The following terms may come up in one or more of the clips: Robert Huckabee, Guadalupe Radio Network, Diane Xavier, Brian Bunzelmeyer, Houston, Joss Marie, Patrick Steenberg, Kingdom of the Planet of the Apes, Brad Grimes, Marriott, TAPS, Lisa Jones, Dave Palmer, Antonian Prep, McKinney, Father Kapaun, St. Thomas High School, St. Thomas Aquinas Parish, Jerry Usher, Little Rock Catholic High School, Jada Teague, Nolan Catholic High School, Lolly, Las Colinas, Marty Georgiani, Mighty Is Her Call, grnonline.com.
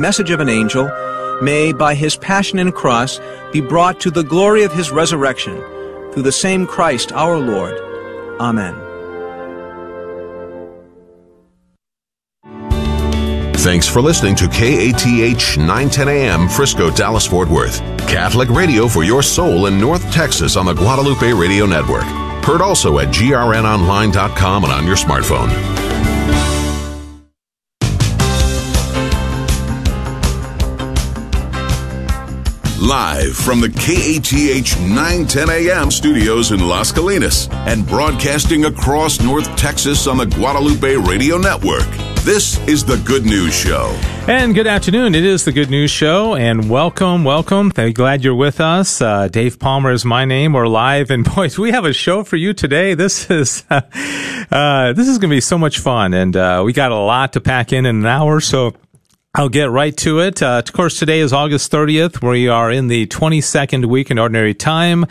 message of an angel, may, by his passion and cross, be brought to the glory of his resurrection, through the same Christ our Lord. Amen. Thanks for listening to KATH 910 AM, Frisco, Dallas, Fort Worth. Catholic radio for your soul in North Texas on the Guadalupe Radio Network. Heard also at grnonline.com and on your smartphone. Live from the KATH 910 AM studios in Las Colinas and broadcasting across North Texas on the Guadalupe Radio Network, this is The Good News Show. And good afternoon. It is The Good News Show, and welcome. Glad you're with us. Dave Palmer is my name. We're live, and boys, we have a show for you today. This is going to be so much fun, and we got a lot to pack in an hour, so I'll get right to it. Of course, today is August 30th. We are in the 22nd week in Ordinary Time.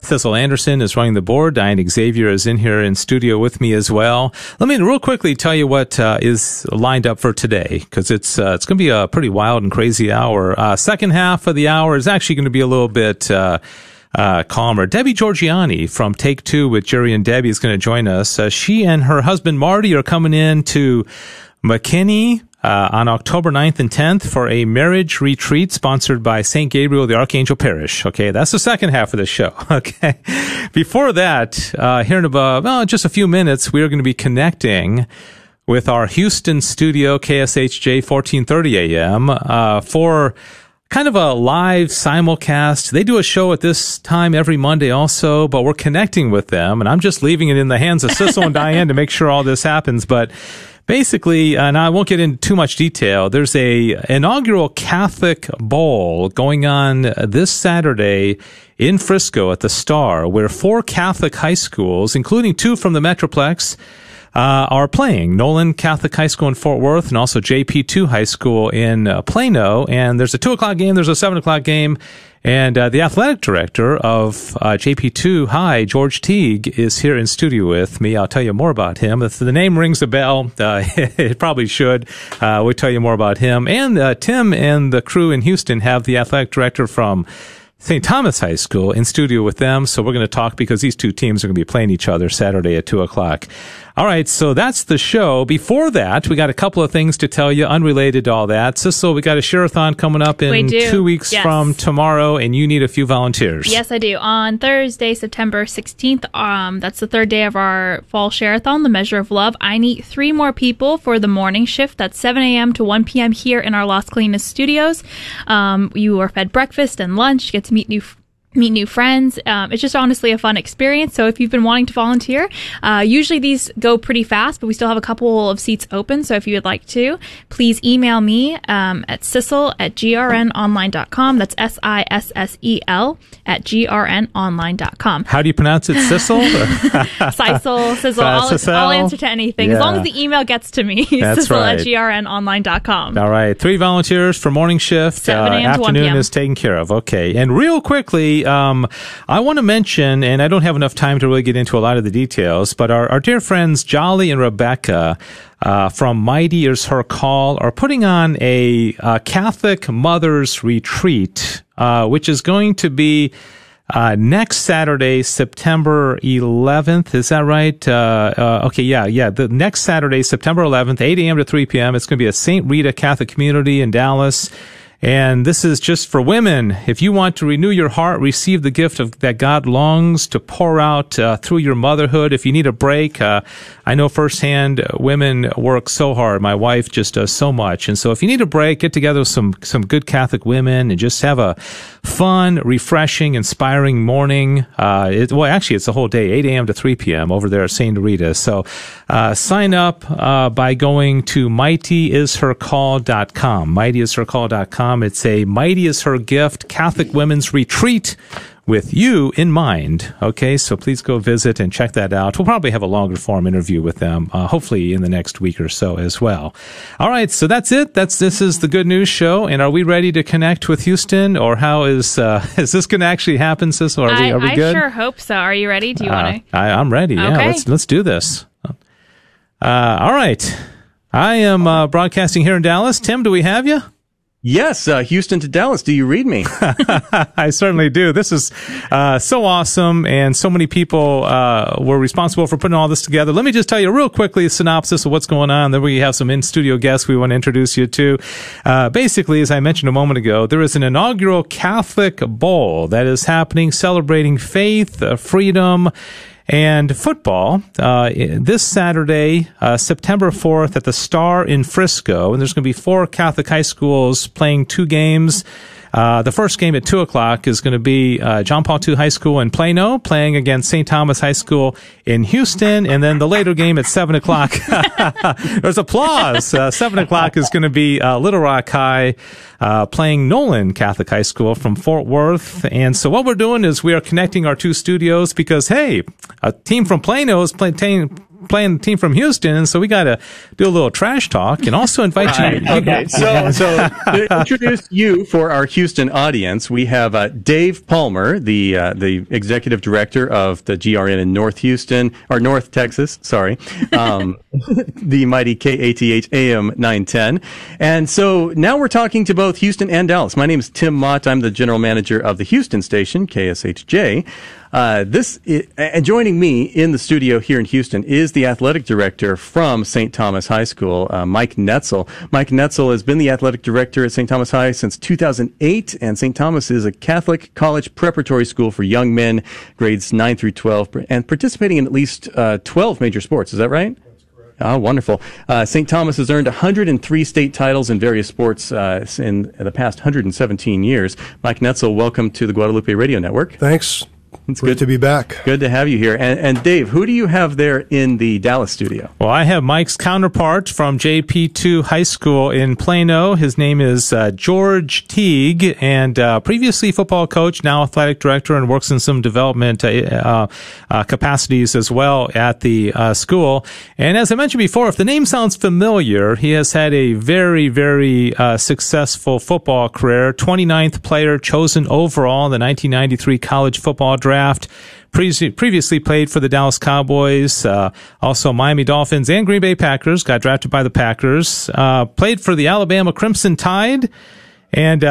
Thistle Anderson is running the board. Diane Xavier is in here in studio with me as well. Let me real quickly tell you what is lined up for today, because it's going to be a pretty wild and crazy hour. Second half of the hour is actually going to be a little bit calmer. Debbie Georgiani from Take Two with Jerry and Debbie is going to join us. She and her husband Marty are coming in to McKinney on October 9th and 10th for a marriage retreat sponsored by St. Gabriel the Archangel Parish. Okay, that's the second half of the show. Okay. Before that, here in about just a few minutes, we are going to be connecting with our Houston studio, KSHJ 1430 AM, for kind of a live simulcast. They do a show at this time every Monday also, but we're connecting with them, and I'm just leaving it in the hands of Sissel and Diane to make sure all this happens, but basically, and I won't get into too much detail, there's an inaugural Catholic Bowl going on this Saturday in Frisco at the Star, where four Catholic high schools, including two from the Metroplex, are playing. Nolan Catholic High School in Fort Worth and also JP2 High School in Plano. And there's a 2 o'clock game, there's a 7 o'clock game. And the athletic director of JP2 High, George Teague, is here in studio with me. I'll tell you more about him. If the name rings a bell, it probably should. We'll tell you more about him. And Tim and the crew in Houston have the athletic director from St. Thomas High School in studio with them. So we're going to talk because these two teams are going to be playing each other Saturday at 2 o'clock. All right, so that's the show. Before that, we got a couple of things to tell you unrelated to all that. Sissel, we got a share-a-thon coming up in 2 weeks from tomorrow, and you need a few volunteers. Yes, I do. On Thursday, September 16th, that's the third day of our fall share-a-thon, The Measure of Love. I need three more people for the morning shift. That's 7 a.m. to 1 p.m. here in our Las Colinas studios. You are fed breakfast and lunch, get to meet new friends. It's just honestly a fun experience. So if you've been wanting to volunteer, usually these go pretty fast, but we still have a couple of seats open. So if you would like to, please email me at sissel@grnonline.com. That's Sissel @grnonline.com. How do you pronounce it, Sissel? Sissel. I'll answer to anything as long as the email gets to me. That's Sissel right. @grnonline.com. All right. Three volunteers for morning shift. 7 a.m. to 1 p.m. Afternoon is taken care of. Okay. And real quickly, I want to mention, and I don't have enough time to really get into a lot of the details, but our dear friends Jolly and Rebecca from Mighty Is Her Call are putting on a Catholic Mothers Retreat, which is going to be next Saturday, September 11th. Is that right? Okay, yeah. The next Saturday, September 11th, 8 a.m. to 3 p.m. It's going to be a St. Rita Catholic Community in Dallas. And this is just for women. If you want to renew your heart, receive the gift that God longs to pour out through your motherhood. If you need a break, I know firsthand women work so hard. My wife just does so much. And so if you need a break, get together with some good Catholic women and just have a fun, refreshing, inspiring morning. It's the whole day, 8 a.m. to 3 p.m. over there at St. Rita. So sign up by going to mightyishercall.com. Mightyishercall.com. It's a Mighty Is Her Gift Catholic Women's Retreat with you in mind. Okay, so please go visit and check that out. We'll probably have a longer form interview with them, hopefully in the next week or so as well. All right, so that's it. This is The Good News Show. And are we ready to connect with Houston? Or how is this going to actually happen, Sis? Or are we good? I sure hope so. Are you ready? Do you want to? I'm ready. Okay. Yeah, let's do this. All right. I am broadcasting here in Dallas. Tim, do we have you? Yes, Houston to Dallas. Do you read me? I certainly do. This is so awesome, and so many people were responsible for putting all this together. Let me just tell you real quickly a synopsis of what's going on. Then we have some in-studio guests we want to introduce you to. Basically, as I mentioned a moment ago, there is an inaugural Catholic Bowl that is happening, celebrating faith, freedom, and football this Saturday, September 4th at the Star in Frisco. And there's going to be 4 Catholic high schools playing 2 games. The first game at 2 o'clock is going to be John Paul II High School in Plano playing against St. Thomas High School in Houston. And then the later game at 7 o'clock. There's applause. 7 o'clock is going to be Little Rock High playing Nolan Catholic High School from Fort Worth. And so what we're doing is we are connecting our 2 studios because, hey, a team from Plano is playing the team from Houston, and so we got to do a little trash talk and also invite you. Okay, so to introduce you for our Houston audience, we have Dave Palmer, the executive director of the GRN in North Houston, or North Texas, sorry, the mighty KATH AM 910. And so now we're talking to both Houston and Dallas. My name is Tim Mott. I'm the general manager of the Houston station, KSHJ. And joining me in the studio here in Houston is the athletic director from St. Thomas High School, Mike Netzel. Mike Netzel has been the athletic director at St. Thomas High since 2008, and St. Thomas is a Catholic college preparatory school for young men, grades 9 through 12, and participating in at least 12 major sports. Is that right? Oh, wonderful. St. Thomas has earned 103 state titles in various sports in the past 117 years. Mike Netzel, welcome to the Guadalupe Radio Network. Thanks. It's great to be back. Good to have you here. And Dave, who do you have there in the Dallas studio? Well, I have Mike's counterpart from JP2 High School in Plano. His name is George Teague, and previously football coach, now athletic director, and works in some development capacities as well at the school. And as I mentioned before, if the name sounds familiar, he has had a very, very successful football career. 29th player chosen overall in the 1993 college football draft. Previously played for the Dallas Cowboys, also Miami Dolphins and Green Bay Packers, got drafted by the Packers, played for the Alabama Crimson Tide. And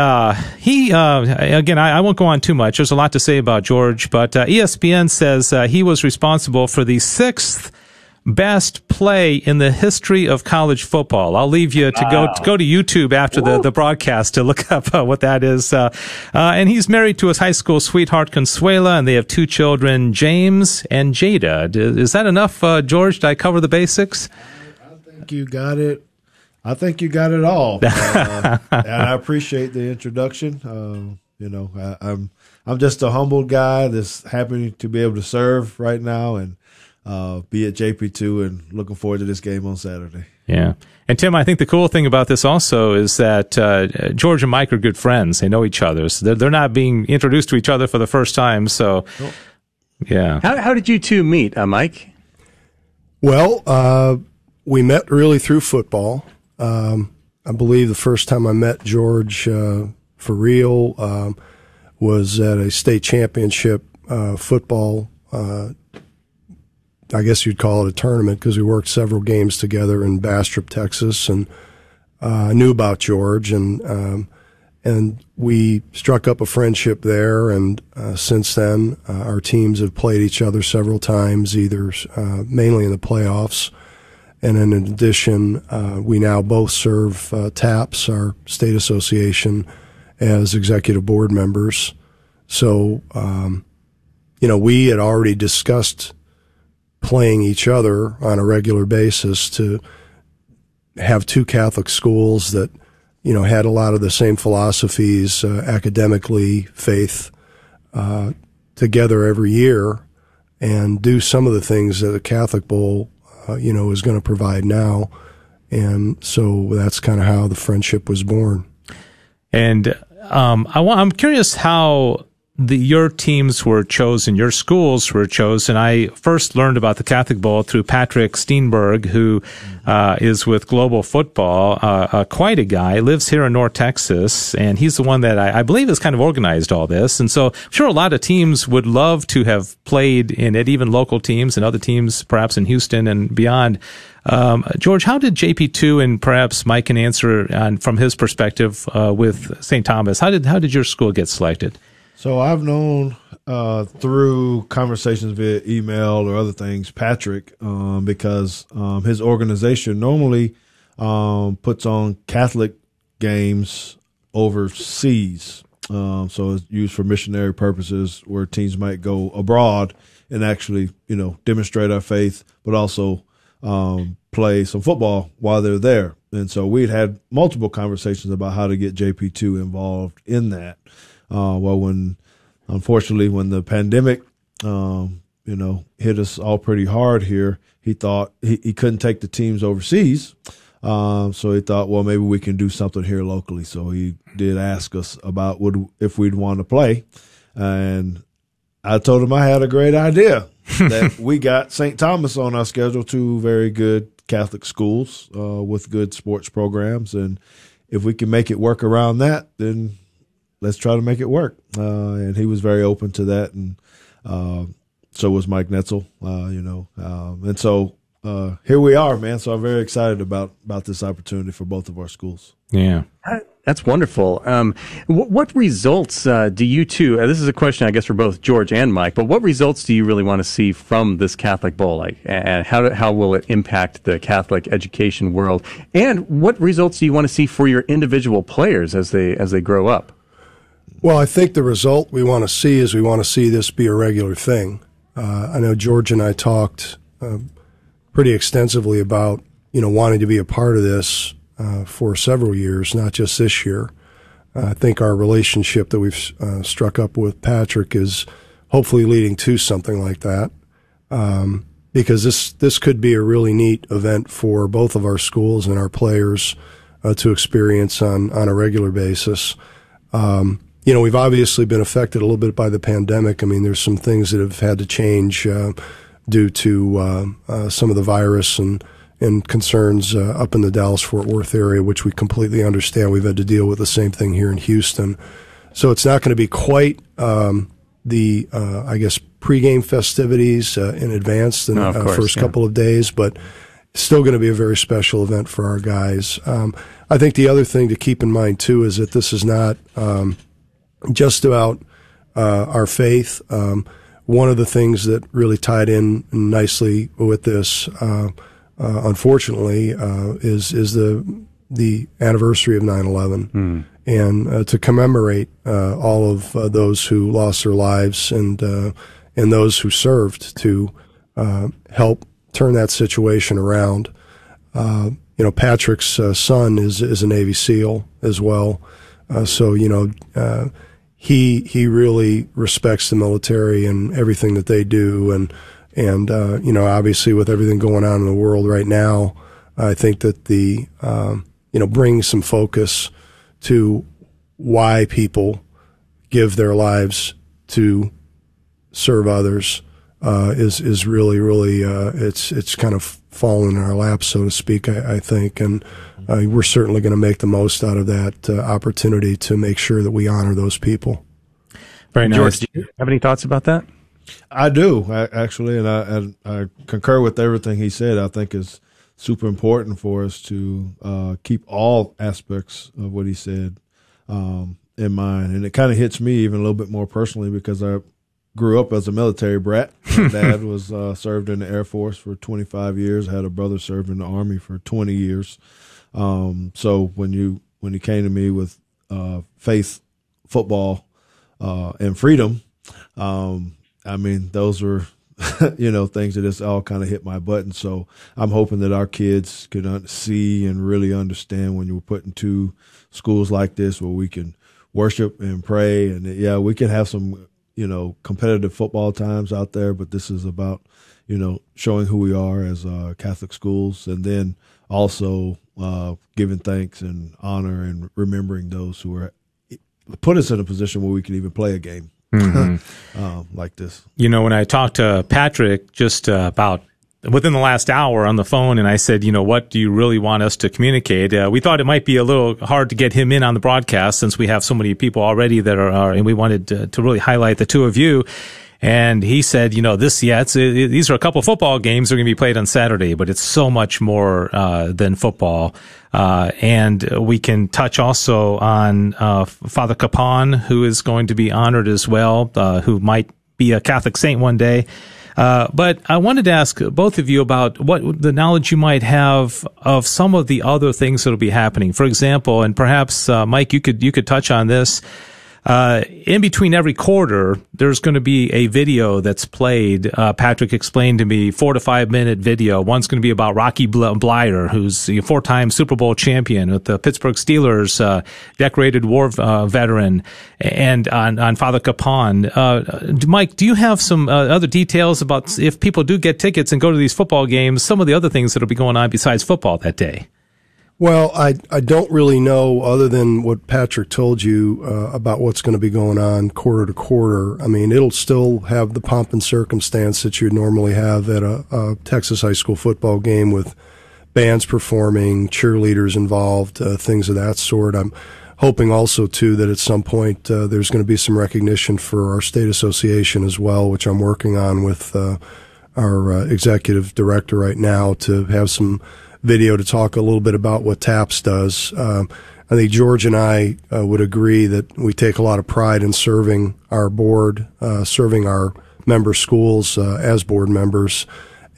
he, again, I won't go on too much. There's a lot to say about George, but ESPN says he was responsible for the 6th best play in the history of college football. I'll leave you to go to YouTube after the broadcast to look up what that is. And he's married to his high school sweetheart, Consuela, and they have 2 children, James and Jada. Is that enough, George? Did I cover the basics? I think you got it. I think you got it all. And I appreciate the introduction. You know, I'm just a humble guy that's happy to be able to serve right now and be at JP2 and looking forward to this game on Saturday. Yeah. And Tim, I think the cool thing about this also is that George and Mike are good friends. They know each other. So they're not being introduced to each other for the first time. So, yeah. How did you two meet, Mike? Well, we met really through football. I believe the first time I met George for real was at a state championship football I guess you'd call it a tournament because we worked several games together in Bastrop, Texas, and I knew about George, and we struck up a friendship there, and since then our teams have played each other several times, either mainly in the playoffs, and in addition, we now both serve TAPS, our state association, as executive board members. So, you know, we had already discussed playing each other on a regular basis to have 2 Catholic schools that, you know, had a lot of the same philosophies, academically, faith, together every year and do some of the things that the Catholic Bowl, you know, is going to provide now. And so that's kind of how the friendship was born. And I'm curious how your teams were chosen, your schools were chosen. I first learned about the Catholic Bowl through Patrick Steenberg, who is with Global Football, quite a guy, lives here in North Texas, and he's the one that I believe has kind of organized all this. And so I'm sure a lot of teams would love to have played in it, even local teams and other teams perhaps in Houston and beyond. George, how did JP2, and perhaps Mike can answer on, from his perspective with St. Thomas, how did your school get selected? So I've known through conversations via email or other things, Patrick, because his organization normally puts on Catholic games overseas. So it's used for missionary purposes where teams might go abroad and actually, you know, demonstrate our faith, but also play some football while they're there. And so we'd had multiple conversations about how to get JP2 involved in that. Well, unfortunately, when the pandemic, hit us all pretty hard here, he thought he couldn't take the teams overseas. So he thought, well, maybe we can do something here locally. So he did ask us about if we'd want to play. And I told him I had a great idea that we got St. Thomas on our schedule, two very good Catholic schools with good sports programs. And if we can make it work around that, then let's try to make it work. And he was very open to that. And so was Mike Netzel, And so here we are, man. So I'm very excited about this opportunity for both of our schools. Yeah. That's wonderful. What results do you two, this is a question I guess for both George and Mike, but what results do you really want to see from this Catholic Bowl? Like, and how will it impact the Catholic education world? And what results do you want to see for your individual players as they grow up? Well, I think the result we want to see is we want to see this be a regular thing. I know George and I talked pretty extensively about, wanting to be a part of this for several years, not just this year. I think our relationship that we've struck up with Patrick is hopefully leading to something like that, because this could be a really neat event for both of our schools and our players to experience on a regular basis. We've obviously been affected a little bit by the pandemic. I mean, there's some things that have had to change due to some of the virus and concerns up in the Dallas-Fort Worth area, which we completely understand. We've had to deal with the same thing here in Houston. So it's not going to be quite the pregame festivities in advance the first couple of days, but still going to be a very special event for our guys. I think the other thing to keep in mind, too, is that this is not just about our faith. One of the things that really tied in nicely with this, unfortunately, is the anniversary of 9/11, and to commemorate all of those who lost their lives and those who served to help turn that situation around. Patrick's son is a Navy SEAL as well, so He really respects the military and everything that they do, and obviously with everything going on in the world right now, I think that the bringing some focus to why people give their lives to serve others is really, really it's kind of fallen in our lap, so to speak, I think, and we're certainly going to make the most out of that opportunity to make sure that we honor those people. Very nice. George, do you have any thoughts about that? I do, actually, and I concur with everything he said. I think it's super important for us to keep all aspects of what he said in mind, and it kind of hits me even a little bit more personally because I grew up as a military brat. My dad was served in the Air Force for 25 years. I had a brother served in the Army for 20 years. So when you came to me with faith, football, and freedom, I mean, those were things that just all kind of hit my button. So I'm hoping that our kids can see and really understand when you were put into schools like this where we can worship and pray, and we can have some competitive football times out there, but this is about, showing who we are as Catholic schools, and then also giving thanks and honor and remembering those who put us in a position where we can even play a game. mm-hmm. Like this. You know, when I talked to Patrick just about within the last hour on the phone, and I said, you know, what do you really want us to communicate? We thought it might be a little hard to get him in on the broadcast since we have so many people already that are and we wanted to really highlight the two of you. And he said, you know, these are a couple of football games that are going to be played on Saturday, but it's so much more than football. And we can touch also on Father Kapaun, who is going to be honored as well, who might be a Catholic saint one day. But I wanted to ask both of you about what the knowledge you might have of some of the other things that will be happening. For example, and perhaps, Mike, you could touch on this. In between every quarter, there's going to be a video that's played. Patrick explained to me 4 to 5 minute video. One's going to be about Rocky Bleier, who's a 4-time Super Bowl champion with the Pittsburgh Steelers, decorated war veteran, and on Father Kapaun. Mike, do you have some other details about if people do get tickets and go to these football games, some of the other things that will be going on besides football that day? Well, I don't really know other than what Patrick told you about what's going to be going on quarter to quarter. I mean, it'll still have the pomp and circumstance that you normally have at a Texas high school football game with bands performing, cheerleaders involved, things of that sort. I'm hoping also, too, that at some point there's going to be some recognition for our state association as well, which I'm working on with our executive director right now to have some video to talk a little bit about what TAPS does. I think George and I would agree that we take a lot of pride in serving our board, serving our member schools as board members.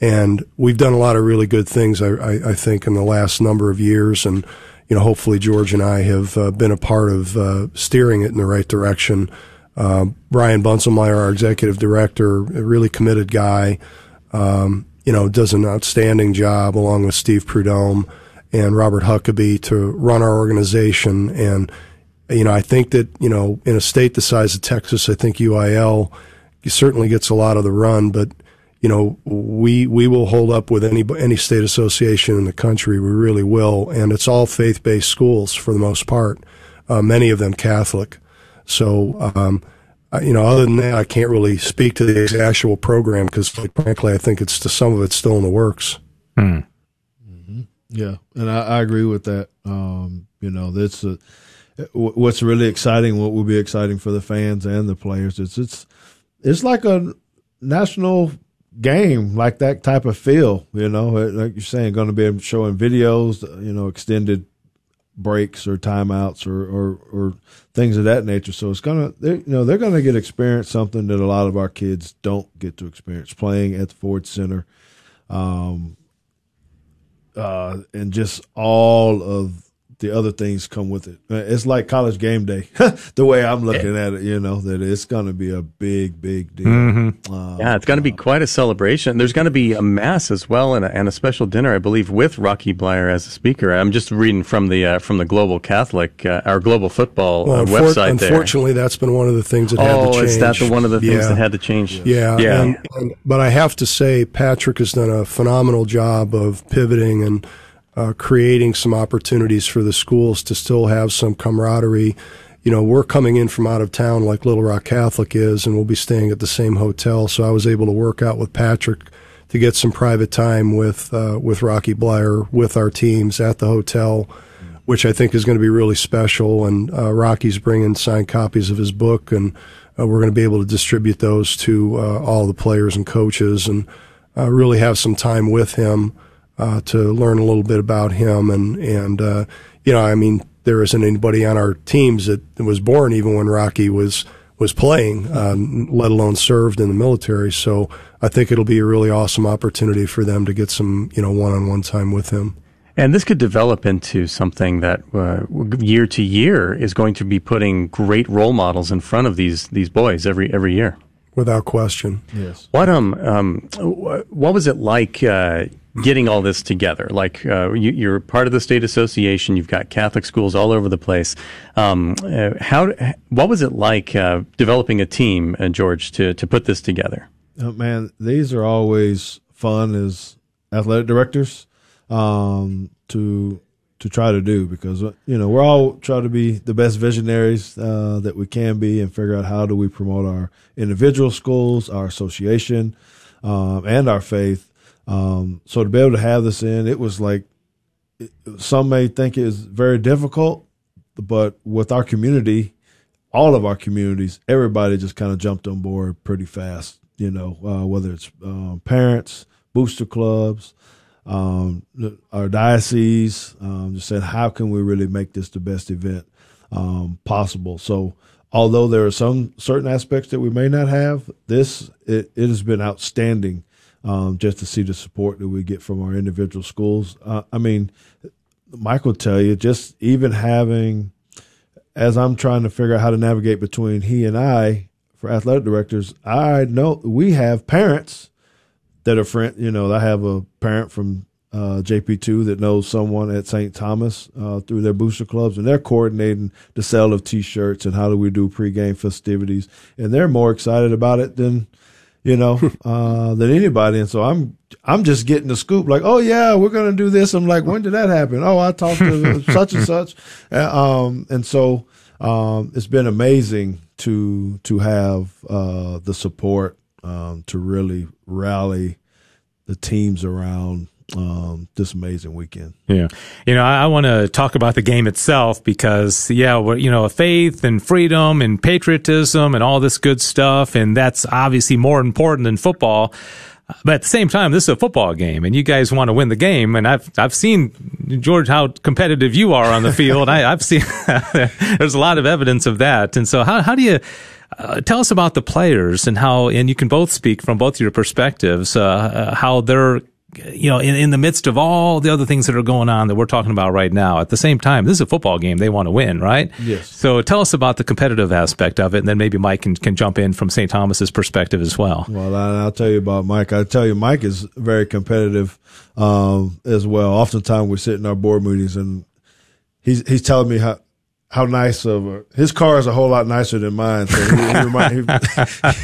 And we've done a lot of really good things, I think, in the last number of years. And, you know, hopefully George and I have been a part of steering it in the right direction. Brian Bunzelmeyer, our executive director, a really committed guy, you know, does an outstanding job along with Steve Prudhomme and Robert Huckabee to run our organization. And, you know, I think that, you know, in a state the size of Texas, I think UIL certainly gets a lot of the run, but, you know, we will hold up with any state association in the country. We really will. And it's all faith-based schools for the most part, many of them Catholic. So, you know, other than that, I can't really speak to the actual program because, frankly, I think it's some of it's still in the works. Mm. Mm-hmm. Yeah, and I agree with that. You know, that's what's really exciting. What will be exciting for the fans and the players is it's like a national game, like that type of feel. You know, like you're saying, going to be showing videos. You know, extended breaks or timeouts or things of that nature. So it's gonna, you know, they're gonna get experience something that a lot of our kids don't get to experience playing at the Ford Center, and just all of the other things come with it. It's like college game day, the way I'm looking at it. You know, that it's gonna be a big deal. Mm-hmm. Yeah, it's gonna be quite a celebration. There's gonna be a mass as well and a special dinner, I believe, with Rocky Bleier as a speaker. I'm just reading from the Global Catholic, our Global Football website. Unfortunately, there. That's been one of the things that had to change. Oh, is that one of the things that had to change? Yeah. But I have to say, Patrick has done a phenomenal job of pivoting and creating some opportunities for the schools to still have some camaraderie. You know, we're coming in from out of town like Little Rock Catholic is, and we'll be staying at the same hotel. So I was able to work out with Patrick to get some private time with Rocky Bleier, with our teams at the hotel, which I think is going to be really special. And Rocky's bringing signed copies of his book, and we're going to be able to distribute those to all the players and coaches and really have some time with him. To learn a little bit about him. And you know, I mean, there isn't anybody on our teams that was born even when Rocky was playing, let alone served in the military. So I think it'll be a really awesome opportunity for them to get some, you know, one-on-one time with him. And this could develop into something that year to year is going to be putting great role models in front of these boys every year. Without question. Yes. What was it like getting all this together? Like, you're part of the state association. You've got Catholic schools all over the place. What was it like developing a team, George, to put this together? Oh, man, these are always fun as athletic directors to to try to do, because, you know, we're all trying to be the best visionaries that we can be and figure out how do we promote our individual schools, our association, and our faith. So to be able to have this in, it was like, some may think it is very difficult, but with our community, all of our communities, everybody just kind of jumped on board pretty fast, you know, whether it's parents, booster clubs, our diocese, just said, how can we really make this the best event possible? So although there are some certain aspects that we may not have, this, it has been outstanding just to see the support that we get from our individual schools. I mean, Mike will tell you, just even having, as I'm trying to figure out how to navigate between he and I for athletic directors, I know we have parents that are friends. You know, I have a parent from JP2 that knows someone at St. Thomas through their booster clubs, and they're coordinating the sale of T-shirts and how do we do pregame festivities. And they're more excited about it than, you know, than anybody. And so I'm just getting the scoop, like, oh, yeah, we're going to do this. I'm like, when did that happen? Oh, I talked to such and such. And so it's been amazing to have the support. To really rally the teams around this amazing weekend. Yeah. You know, I want to talk about the game itself because, yeah, we're, you know, faith and freedom and patriotism and all this good stuff, and that's obviously more important than football. But at the same time, this is a football game, and you guys want to win the game. And I've seen, George, how competitive you are on the field. I've seen there's a lot of evidence of that. And so how do you tell us about the players and how, and you can both speak from both your perspectives, how they're, you know, in the midst of all the other things that are going on that we're talking about right now. At the same time, this is a football game. They want to win, right? Yes. So tell us about the competitive aspect of it, and then maybe Mike can jump in from St. Thomas's perspective as well. Well, I'll tell you about Mike. I'll tell you, Mike is very competitive as well. Oftentimes we sit in our board meetings, and he's telling me how nice of his car is a whole lot nicer than mine. So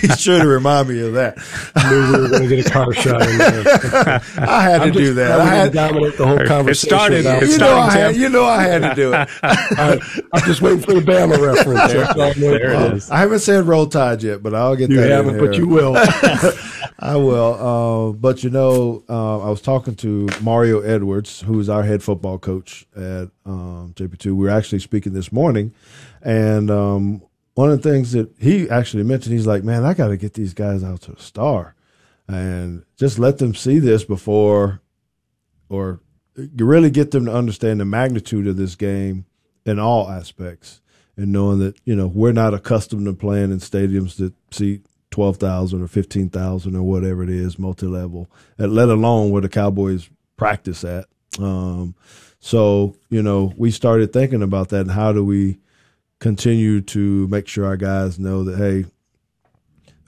he's sure to remind me of that. I knew we were going to get a car shot. I had to do that. I had to dominate the whole conversation. I had to do it. I'm just waiting for the Bama reference. There it is. I haven't said Roll Tide yet, but I'll get that. You haven't, but you will. I will. But, you know, I was talking to Mario Edwards, who is our head football coach at JP2. We were actually speaking this morning, and one of the things that he actually mentioned, he's like, man, I got to get these guys out to the Star and just let them see this before, or really get them to understand the magnitude of this game in all aspects, and knowing that, you know, we're not accustomed to playing in stadiums that seat 12,000 or 15,000 or whatever it is, multi-level, and let alone where the Cowboys practice at. So, you know, we started thinking about that and how do we continue to make sure our guys know that, hey,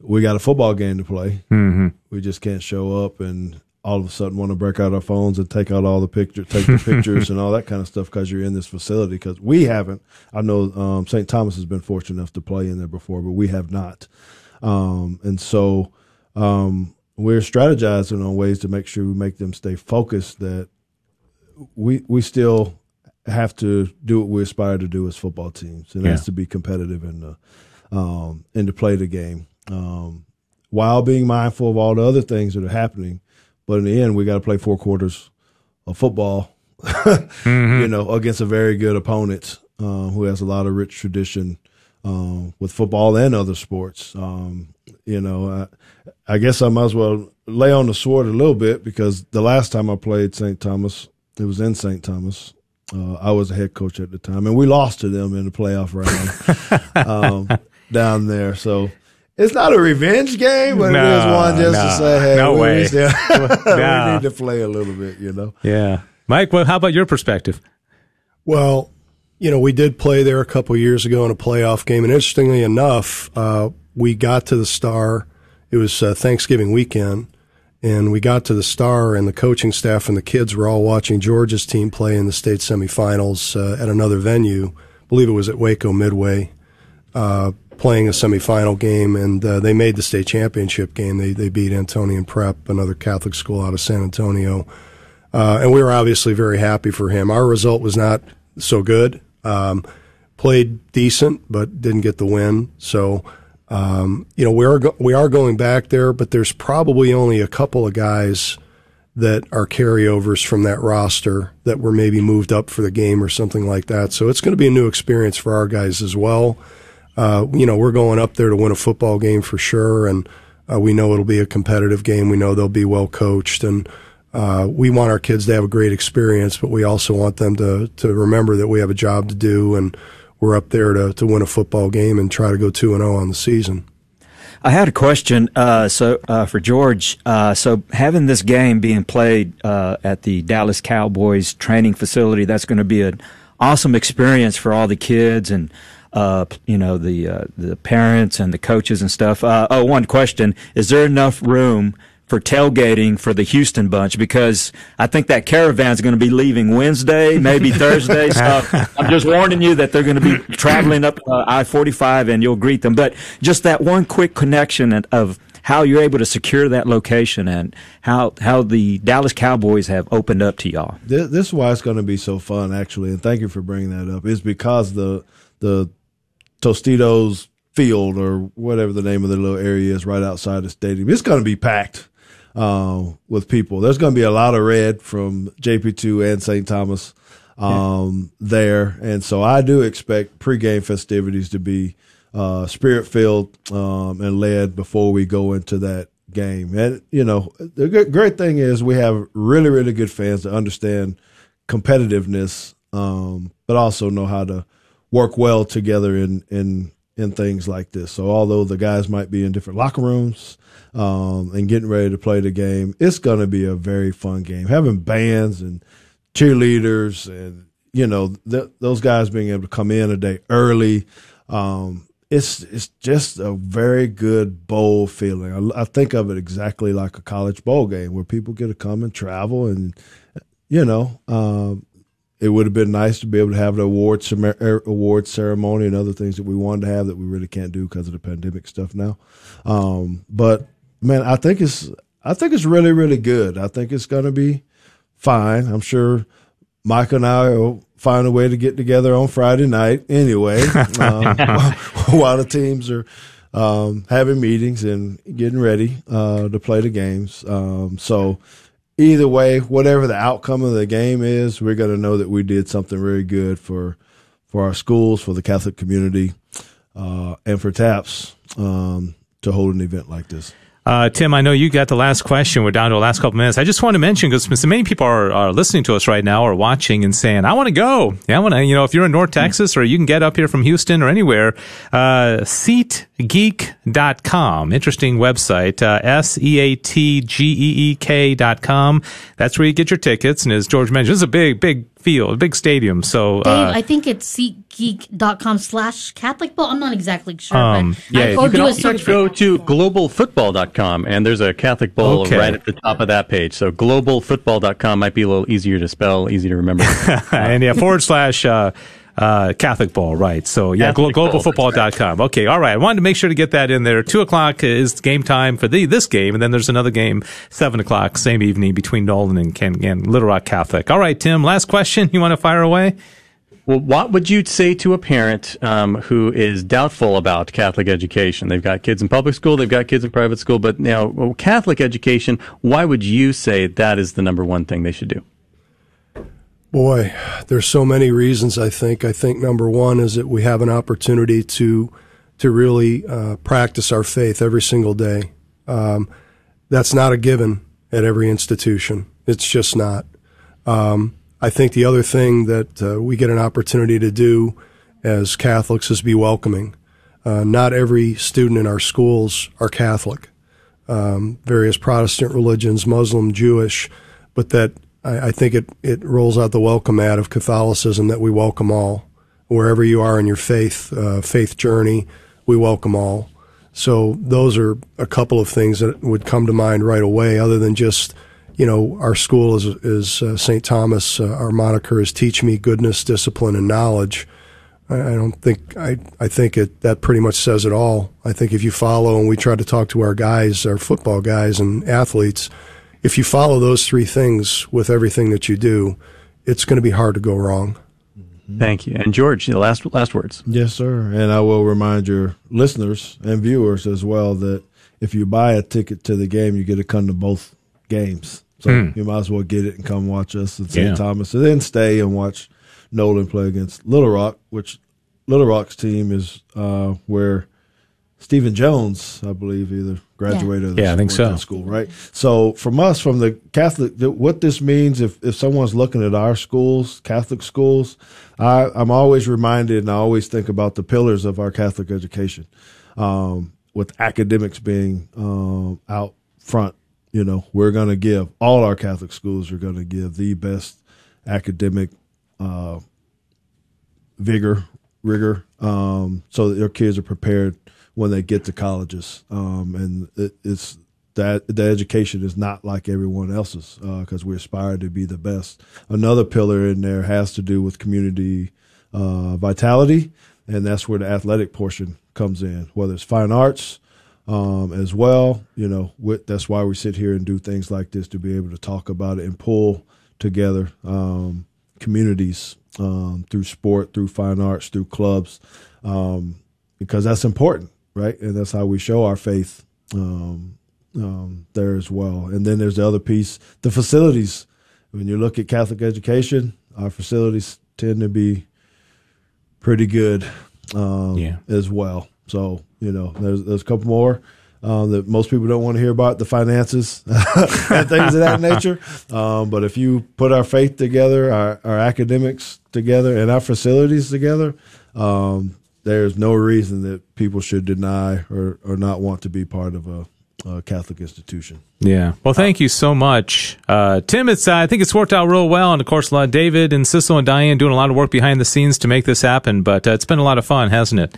we got a football game to play. Mm-hmm. We just can't show up and all of a sudden want to break out our phones and take out all the pictures, take the pictures and all that kind of stuff because you're in this facility. Because we haven't. I know St. Thomas has been fortunate enough to play in there before, but we have not. And so we're strategizing on ways to make sure we make them stay focused that we still have to do what we aspire to do as football teams, and that's to be competitive and to play the game while being mindful of all the other things that are happening. But in the end, we got to play 4 quarters of football, mm-hmm. you know, against a very good opponent who has a lot of rich tradition with football and other sports. You know, I guess I might as well lay on the sword a little bit, because the last time I played St. Thomas, it was in St. Thomas. I was a head coach at the time, and we lost to them in the playoff round down there. So it's not a revenge game, but it is one just to say, hey, we need to play a little bit, you know. Yeah. Mike, well, how about your perspective? Well, you know, we did play there a couple of years ago in a playoff game, and interestingly enough, we got to the Star. It was Thanksgiving weekend. And we got to the Star, and the coaching staff and the kids were all watching Georgia's team play in the state semifinals at another venue. I believe it was at Waco Midway, playing a semifinal game, and they made the state championship game. They beat Antonian Prep, another Catholic school out of San Antonio. And we were obviously very happy for him. Our result was not so good. Played decent, but didn't get the win. So, you know, we are going back there, but there's probably only a couple of guys that are carryovers from that roster that were maybe moved up for the game or something like that. So it's going to be a new experience for our guys as well. You know, we're going up there to win a football game for sure, and we know it'll be a competitive game. We know they'll be well coached, and we want our kids to have a great experience, but we also want them to remember that we have a job to do, and we're up there to win a football game and try to go 2-0 on the season. I had a question for George. So having this game being played at the Dallas Cowboys training facility, that's going to be an awesome experience for all the kids and, you know, the parents and the coaches and stuff. One question. Is there enough room for tailgating for the Houston bunch? Because I think that caravan's going to be leaving Wednesday, maybe Thursday. So I'm just warning you that they're going to be traveling up I-45, and you'll greet them. But just that one quick connection of how you're able to secure that location and how the Dallas Cowboys have opened up to y'all. This is why it's going to be so fun, actually, and thank you for bringing that up. It's because the Tostitos field, or whatever the name of the little area is right outside the stadium, it's going to be packed with people. There's going to be a lot of red from JP2 and St. Thomas there. And so I do expect pregame festivities to be spirit-filled and led before we go into that game. And, you know, the great thing is we have really, really good fans that understand competitiveness, but also know how to work well together in things like this. So although the guys might be in different locker rooms and getting ready to play the game, it's going to be a very fun game. Having bands and cheerleaders and, you know, those guys being able to come in a day early, it's just a very good bowl feeling. I think of it exactly like a college bowl game where people get to come and travel and, you know, it would have been nice to be able to have the award ceremony and other things that we wanted to have that we really can't do because of the pandemic stuff now. But man, I think it's really, really good. I think it's going to be fine. I'm sure Mike and I will find a way to get together on Friday night anyway, while the teams are having meetings and getting ready to play the games. So. Either way, whatever the outcome of the game is, we're going to know that we did something really good for our schools, for the Catholic community, and for TAPS to hold an event like this. Tim, I know you got the last question. We're down to the last couple minutes. I just want to mention, because so many people are listening to us right now or watching and saying, I want to go. Yeah, I want to, you know, if you're in North Texas or you can get up here from Houston or anywhere, SeatGeek.com. Interesting website, SeatGeek.com. That's where you get your tickets. And as George mentioned, this is a big, big field, a big stadium. So, Dave, I think it's SeatGeek.com/Catholic Bowl. I'm not exactly sure. Go to GlobalFootball.com, and there's a Catholic Bowl right at the top of that page. So GlobalFootball.com might be a little easier to spell, easy to remember. And yeah, / Catholic Bowl, right. So, yeah, globalfootball.com. Right. Okay, all right. I wanted to make sure to get that in there. 2:00 is game time for this game, and then there's another game, 7:00, same evening, between Nolan and Little Rock Catholic. All right, Tim, last question. You want to fire away? Well, what would you say to a parent who is doubtful about Catholic education? They've got kids in public school, they've got kids in private school, but now Catholic education, why would you say that is the number one thing they should do? Boy, there's so many reasons, I think. I think number one is that we have an opportunity to really practice our faith every single day. That's not a given at every institution. It's just not. I think the other thing that we get an opportunity to do as Catholics is be welcoming. Not every student in our schools are Catholic. Various Protestant religions, Muslim, Jewish, but that I think it rolls out the welcome mat of Catholicism that we welcome all. Wherever you are in your faith journey, we welcome all. So those are a couple of things that would come to mind right away, other than just, you know, our school is St. Thomas. Our moniker is Teach Me Goodness, Discipline, and Knowledge. I think that pretty much says it all. I think if you follow, and we try to talk to our guys, our football guys and athletes, if you follow those three things with everything that you do, it's going to be hard to go wrong. Thank you. And George, the last words. Yes, sir. And I will remind your listeners and viewers as well that if you buy a ticket to the game, you get to come to both games. So you might as well get it and come watch us at St. Thomas, and then stay and watch Nolan play against Little Rock, which Little Rock's team is where Stephen Jones, I believe, either graduated or I think so. School, right? So from us, from the Catholic, what this means, if someone's looking at our schools, Catholic schools, I'm always reminded, and I always think about the pillars of our Catholic education, with academics being out front. You know, we're going to give, all our Catholic schools are going to give the best academic rigor, so that their kids are prepared when they get to colleges. And it's that the education is not like everyone else's, because we aspire to be the best. Another pillar in there has to do with community vitality, and that's where the athletic portion comes in, whether it's fine arts as well. You know, that's why we sit here and do things like this, to be able to talk about it and pull together communities through sport, through fine arts, through clubs, because that's important. Right, and that's how we show our faith there as well. And then there's the other piece, the facilities. When you look at Catholic education, our facilities tend to be pretty good as well. So, you know, there's a couple more that most people don't want to hear about, the finances and things of that nature. But if you put our faith together, our academics together, and our facilities together, there's no reason that people should deny or not want to be part of a Catholic institution. Yeah. Well, thank you so much, Tim. I think it's worked out real well. And, of course, David and Sissel and Diane doing a lot of work behind the scenes to make this happen. But it's been a lot of fun, hasn't it?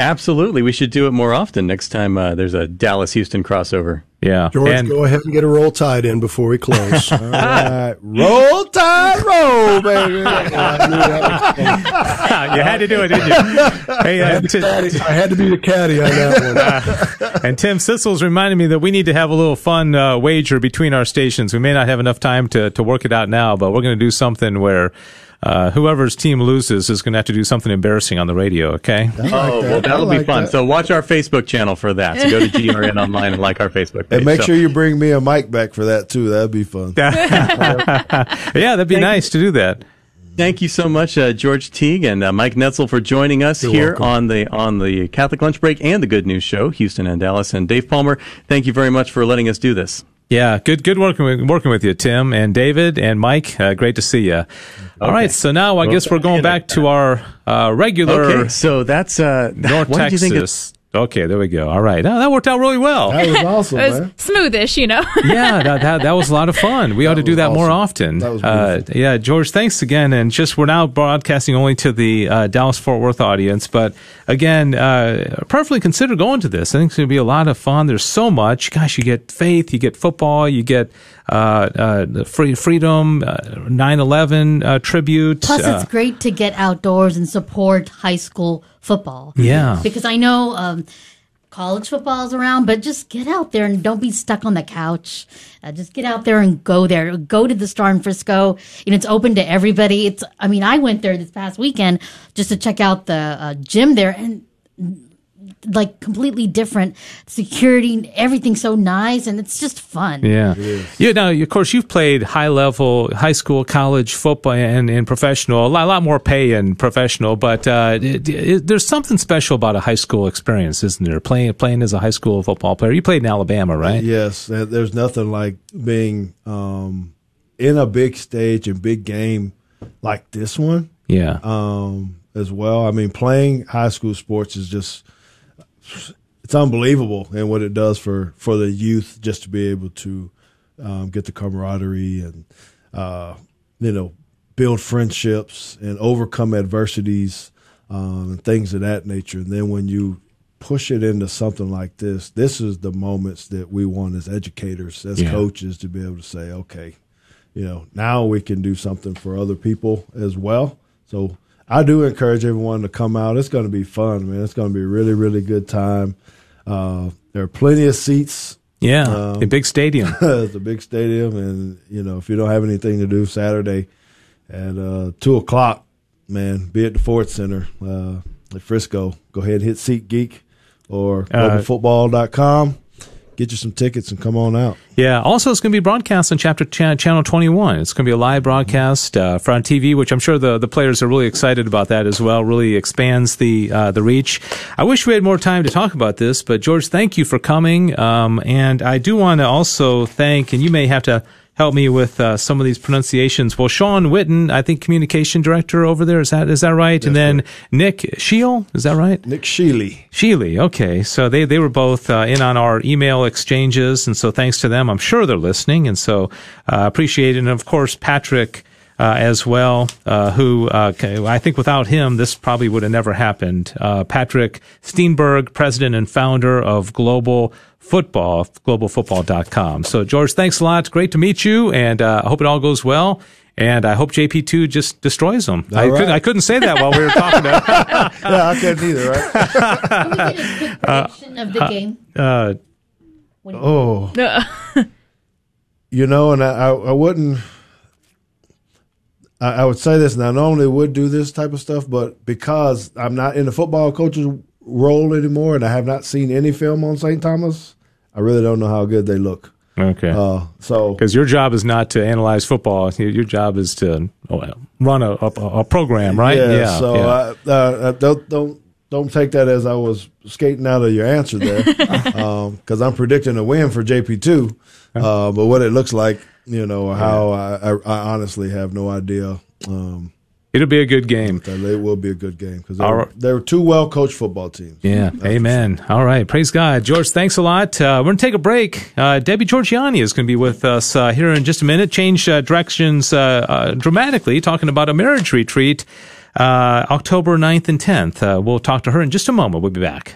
Absolutely. We should do it more often next time there's a Dallas-Houston crossover. Yeah. George, go ahead and get a roll tide in before we close. All right. Roll tide, roll, baby. You had to do it, didn't you? Hey, I had to be the caddy on that one. And Tim, Sissel's reminded me that we need to have a little fun wager between our stations. We may not have enough time to work it out now, but we're going to do something where whoever's team loses is going to have to do something embarrassing on the radio, okay? Well, that'll be fun. That. So watch our Facebook channel for that. So go to GRN Online and like our Facebook page. And make sure you bring me a mic back for that, too. That'd be fun. That'd be nice to do that. Thank you so much, George Teague and Mike Netzel, for joining us on the Catholic Lunch Break and the Good News Show, Houston and Dallas. And Dave Palmer, thank you very much for letting us do this. Yeah, good working with you, Tim and David and Mike. Great to see you. Okay. All right, so now I guess we're going back to our regular. Okay, so that's North Texas. Okay, there we go. All right. That worked out really well. That was awesome, It was smoothish, you know. That was a lot of fun. We ought to do that more often. That was beautiful. Yeah, George, thanks again. And just we're now broadcasting only to the Dallas-Fort Worth audience. But, again, perfectly consider going to this. I think it's going to be a lot of fun. There's so much. Gosh, you get faith, you get football, you get freedom, 9/11 tribute. Plus, it's great to get outdoors and support high school football. Yeah. Because I know college football is around, but just get out there and don't be stuck on the couch. Just get out there and go there. Go to the Star in Frisco. And it's open to everybody. I went there this past weekend just to check out the gym there, and like completely different security, everything's so nice, and it's just fun. Yeah. Now, of course, you've played high level high school, college football, and professional. A lot more pay in professional, but there's something special about a high school experience, isn't there? Playing as a high school football player. You played in Alabama, right? Yes. There's nothing like being in a big stage and big game like this one. Yeah. As well. I mean, playing high school sports is just, it's unbelievable, and what it does for the youth, just to be able to get the camaraderie and build friendships and overcome adversities and things of that nature. And then when you push it into something like this, this is the moments that we want as educators, as coaches, to be able to say, okay, now we can do something for other people as well. So I do encourage everyone to come out. It's going to be fun, man. It's going to be a really, really good time. There are plenty of seats Yeah, the big stadium. The big stadium, and, you know, if you don't have anything to do Saturday at 2 o'clock, man, be at the Ford Center at Frisco. Go ahead and hit SeatGeek or GlobalFootball.com. Get you some tickets and come on out. Yeah. Also, it's going to be broadcast on Channel 21. It's going to be a live broadcast from TV, which I'm sure the players are really excited about that as well. Really expands the reach. I wish we had more time to talk about this, but George, thank you for coming. And I do want to also thank, and you may have to help me with some of these pronunciations. Well, Sean Whitten, I think communication director over there. Is that right? That's and then right. Nick Sheely, is that right? Nick Sheely. Sheely, okay. So they were both in on our email exchanges, and so thanks to them. I'm sure they're listening, and so appreciate it. And, of course, Patrick as well, who I think without him, this probably would have never happened. Patrick Steenberg, president and founder of Global Football, GlobalFootball.com. So, George, thanks a lot. Great to meet you, and I hope it all goes well. And I hope JP2 just destroys them. I couldn't say that while we were talking. Yeah, I couldn't either, right? Can we get a quick prediction of the game? You know, and I wouldn't – I would say this, and I normally would do this type of stuff, but because I'm not in the football coach's role anymore, and I have not seen any film on St. Thomas, I really don't know how good they look. Okay. Because your job is not to analyze football. Your job is to run a program, right? Yeah. So yeah. I don't take that as I was skating out of your answer there, because I'm predicting a win for JP2. But what it looks like, you know, how I honestly have no idea. It'll be a good game. It will be a good game because they're two well-coached football teams. Yeah, amen. Sure. All right, praise God. George, thanks a lot. We're going to take a break. Debbie Georgiani is going to be with us here in just a minute. Change directions dramatically, talking about a marriage retreat October 9th and 10th. We'll talk to her in just a moment. We'll be back.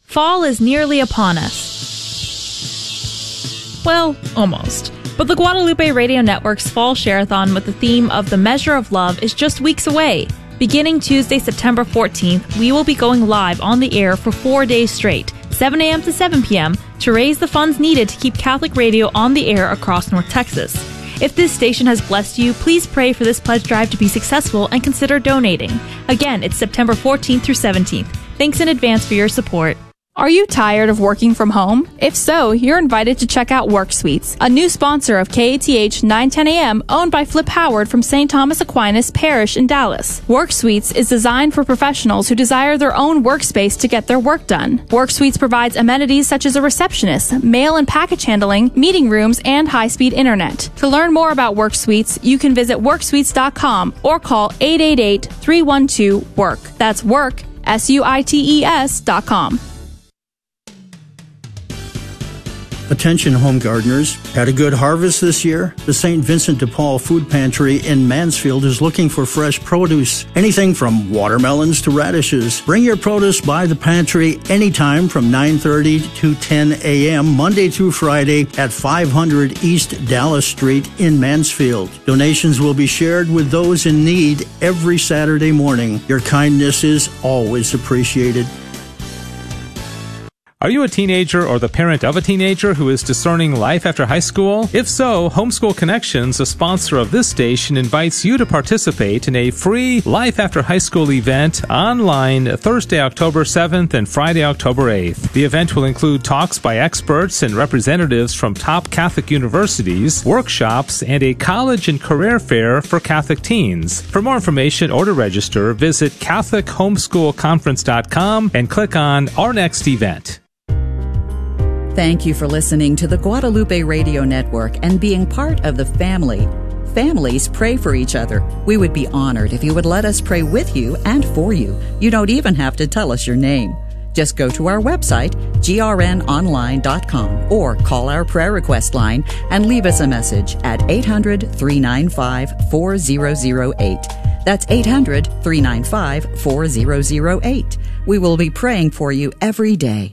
Fall is nearly upon us. Well, almost. But the Guadalupe Radio Network's Fall Share-a-thon with the theme of The Measure of Love is just weeks away. Beginning Tuesday, September 14th, we will be going live on the air for 4 days straight, 7 a.m. to 7 p.m., to raise the funds needed to keep Catholic radio on the air across North Texas. If this station has blessed you, please pray for this pledge drive to be successful and consider donating. Again, it's September 14th through 17th. Thanks in advance for your support. Are you tired of working from home? If so, you're invited to check out Work Suites, a new sponsor of KATH 910 AM, owned by Flip Howard from St. Thomas Aquinas Parish in Dallas. Work Suites is designed for professionals who desire their own workspace to get their work done. Work Suites provides amenities such as a receptionist, mail and package handling, meeting rooms, and high-speed internet. To learn more about Work Suites, you can visit worksuites.com or call 888-312-WORK. That's work, SUITES.com. Attention home gardeners, had a good harvest this year? The St. Vincent de Paul Food Pantry in Mansfield is looking for fresh produce, anything from watermelons to radishes. Bring your produce by the pantry anytime from 9:30 to 10 a.m. Monday through Friday at 500 East Dallas Street in Mansfield. Donations will be shared with those in need every Saturday morning. Your kindness is always appreciated. Are you a teenager or the parent of a teenager who is discerning life after high school? If so, Homeschool Connections, a sponsor of this station, invites you to participate in a free Life After High School event online Thursday, October 7th and Friday, October 8th. The event will include talks by experts and representatives from top Catholic universities, workshops, and a college and career fair for Catholic teens. For more information or to register, visit CatholicHomeschoolConference.com and click on Our Next Event. Thank you for listening to the Guadalupe Radio Network and being part of the family. Families pray for each other. We would be honored if you would let us pray with you and for you. You don't even have to tell us your name. Just go to our website, grnonline.com, or call our prayer request line and leave us a message at 800-395-4008. That's 800-395-4008. We will be praying for you every day.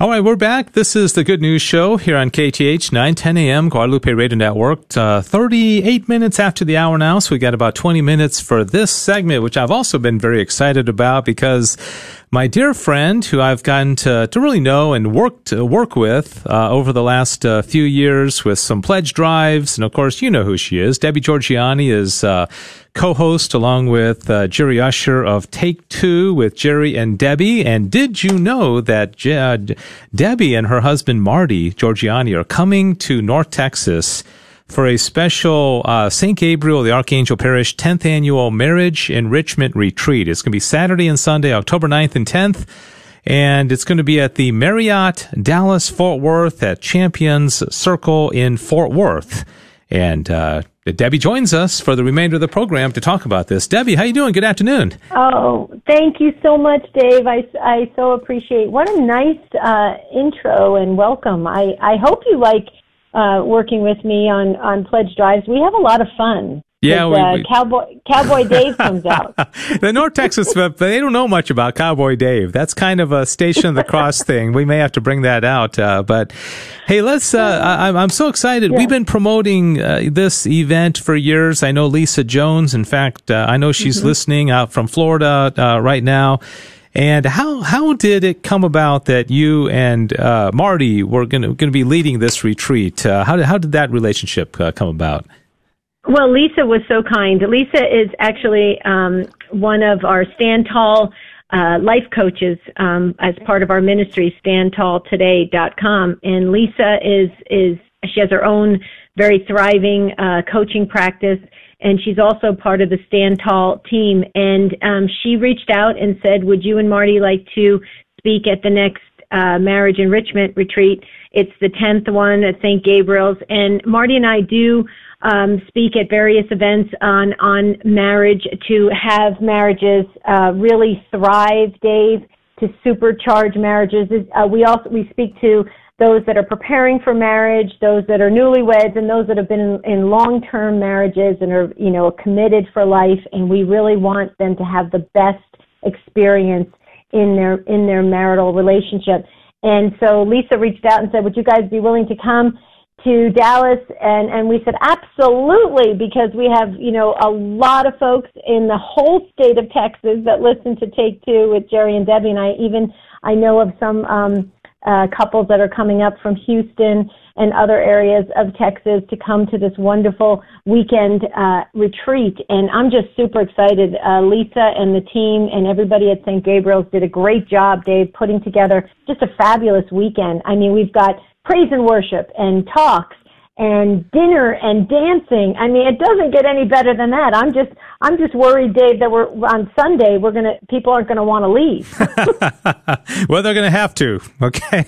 All right, we're back. This is the Good News Show here on KATH 910 AM, Guadalupe Radio Network. 38 minutes after the hour now, so we got about 20 minutes for this segment, which I've also been very excited about because my dear friend, who I've gotten to really know and work with over the last few years with some pledge drives, and of course, you know who she is. Debbie Georgiani is co-host along with Jerry Usher of Take Two with Jerry and Debbie. And did you know that Debbie and her husband Marty Georgiani are coming to North Texas for a special St. Gabriel the Archangel Parish 10th Annual Marriage Enrichment Retreat? It's going to be Saturday and Sunday, October 9th and 10th, and it's going to be at the Marriott Dallas Fort Worth at Champions Circle in Fort Worth. And Debbie joins us for the remainder of the program to talk about this. Debbie, how you doing? Good afternoon. Oh, thank you so much, Dave. I so appreciate. What a nice intro and welcome. I hope you like working with me on pledge drives. We have a lot of fun. Yeah, we Cowboy Dave comes out. The North Texas, they don't know much about Cowboy Dave. That's kind of a Station of the Cross thing. We may have to bring that out. But hey, let's. I'm so excited. Yeah. We've been promoting this event for years. I know Lisa Jones. In fact, I know she's listening out from Florida right now. And how did it come about that you and Marty were going to be leading this retreat? How did that relationship come about? Well, Lisa was so kind. Lisa is actually one of our Stand Tall life coaches as part of our ministry, StandTallToday.com. And Lisa is she has her own very thriving coaching practice, and she's also part of the Stand Tall team. And she reached out and said, "Would you and Marty like to speak at the next marriage enrichment retreat? It's the 10th one at St. Gabriel's." And Marty and I do speak at various events on marriage, to have marriages really thrive, Dave, to supercharge marriages. We speak to those that are preparing for marriage, those that are newlyweds, and those that have been in long-term marriages and are, committed for life. And we really want them to have the best experience in their marital relationship. And so Lisa reached out and said, "Would you guys be willing to come to Dallas?" And we said, absolutely, because we have, a lot of folks in the whole state of Texas that listen to Take Two with Jerry and Debbie. And I know of some couples that are coming up from Houston and other areas of Texas to come to this wonderful weekend retreat. And I'm just super excited. Lisa and the team and everybody at St. Gabriel's did a great job, Dave, putting together just a fabulous weekend. I mean, we've got praise and worship and talks and dinner and dancing. I mean, it doesn't get any better than that. I'm just worried, Dave, that we're on Sunday. People aren't gonna want to leave. Well, they're gonna have to. Okay.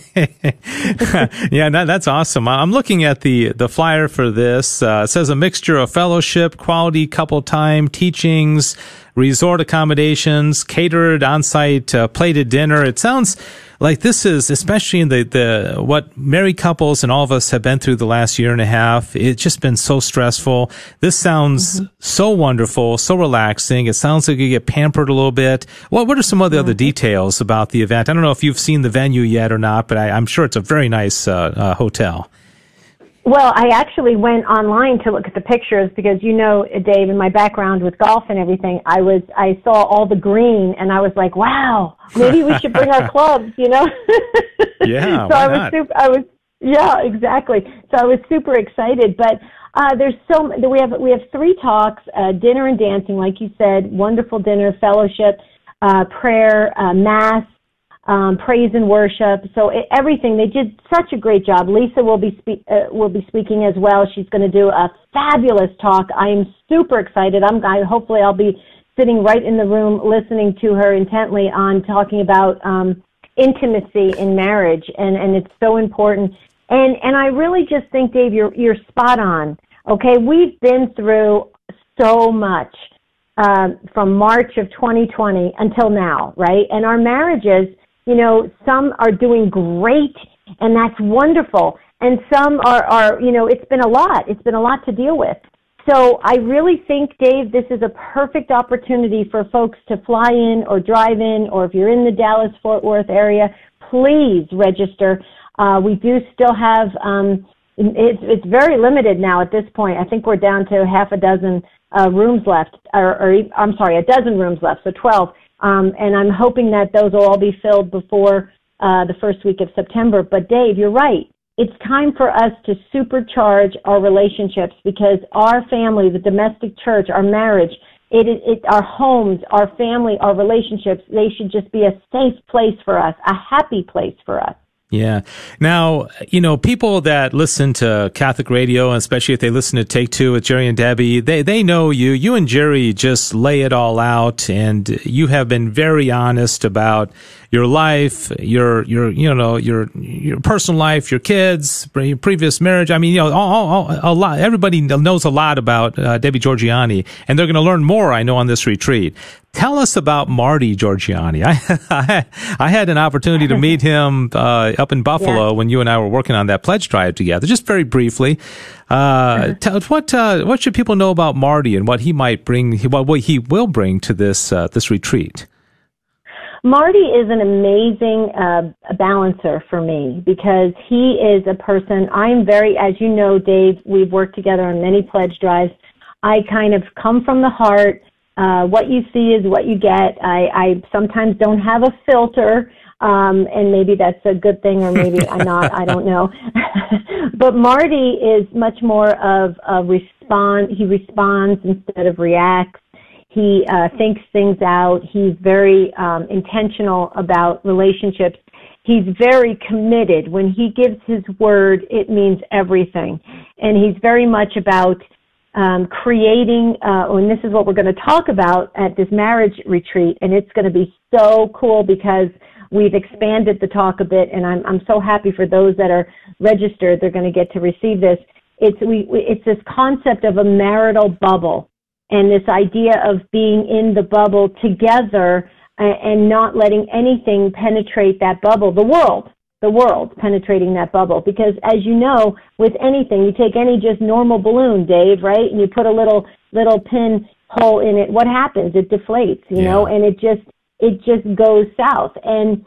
Yeah, that's awesome. I'm looking at the flyer for this. It says a mixture of fellowship, quality couple time, teachings, resort accommodations, catered on-site plated dinner. It sounds like this is, especially in the what married couples and all of us have been through the last year and a half, it's just been so stressful. This sounds so wonderful, so relaxing. It sounds like you get pampered a little bit. Well, what are some of the other details about the event? I don't know if you've seen the venue yet or not, but I'm sure it's a very nice hotel. Well, I actually went online to look at the pictures because, Dave, in my background with golf and everything, I saw all the green and I was like, wow, maybe we should bring our clubs, Yeah, so why not? Yeah, exactly. So I was super excited, but we have three talks, dinner and dancing, like you said, wonderful dinner, fellowship, prayer, mass, praise and worship. So everything, they did such a great job. Lisa will be speaking as well. She's going to do a fabulous talk. I am super excited. Hopefully I'll be sitting right in the room listening to her intently on talking about intimacy in marriage, and it's so important. And I really just think, Dave, you're spot on. Okay, we've been through so much from March of 2020 until now, right? And our marriages, you know, some are doing great, and that's wonderful. And some are, you know, it's been a lot. It's been a lot to deal with. So I really think, Dave, this is a perfect opportunity for folks to fly in or drive in, or if you're in the Dallas-Fort Worth area, please register. We do still have, it's very limited now at this point. I think we're down to half a dozen rooms left, or I'm sorry, a dozen rooms left, so 12. And I'm hoping that those will all be filled before the first week of September. But, Dave, you're right. It's time for us to supercharge our relationships, because our family, the domestic church, our marriage, our homes, our family, our relationships, they should just be a safe place for us, a happy place for us. Yeah. Now, you know, people that listen to Catholic radio, especially if they listen to Take Two with Jerry and Debbie, they know you. You and Jerry just lay it all out, and you have been very honest about your life, your personal life, your kids, your previous marriage. I mean, you know, a lot. Everybody knows a lot about Debbie Georgiani, and they're going to learn more, I know, on this retreat. Tell us about Marty Georgiani. I had an opportunity to meet him up in Buffalo when you and I were working on that pledge drive together, just very briefly. What should people know about Marty and what he might bring, what he will bring to this this retreat? Marty is an amazing balancer for me, because he is a person. I'm very, as you know, Dave, we've worked together on many pledge drives. I kind of come from the heart. What you see is what you get. I sometimes don't have a filter, and maybe that's a good thing, or maybe I'm not. I don't know. But Marty is much more of a response. He responds instead of reacts. He thinks things out. He's very intentional about relationships. He's very committed. When he gives his word, it means everything. And he's very much about creating, and this is what we're going to talk about at this marriage retreat, and it's going to be so cool because we've expanded the talk a bit, and I'm so happy for those that are registered. They're going to get to receive this. It's this concept of a marital bubble, and this idea of being in the bubble together and not letting anything penetrate that bubble, the world penetrating that bubble. Because as you know, with anything, you take any just normal balloon, Dave, right? And you put a little pin hole in it. What happens? It deflates, you know, and it just goes south. And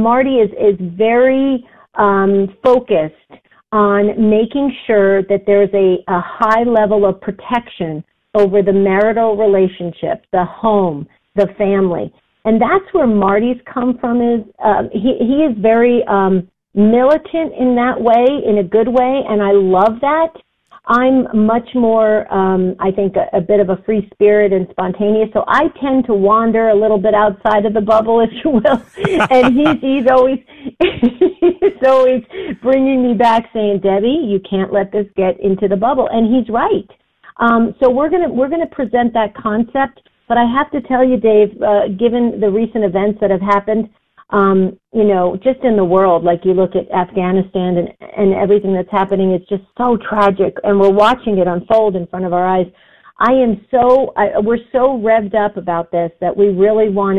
Marty is very focused on making sure that there's a high level of protection over the marital relationship, the home, the family. And that's where Marty's come from is, he is very militant in that way, in a good way, and I love that. I'm much more, I think, a bit of a free spirit and spontaneous, so I tend to wander a little bit outside of the bubble, if you will, and he's always bringing me back saying, Debbie, you can't let this get into the bubble, and he's right. So we're gonna present that concept. But I have to tell you, Dave, given the recent events that have happened, you know, just in the world, like you look at Afghanistan and everything that's happening, it's just so tragic, and we're watching it unfold in front of our eyes. We're so revved up about this that we really want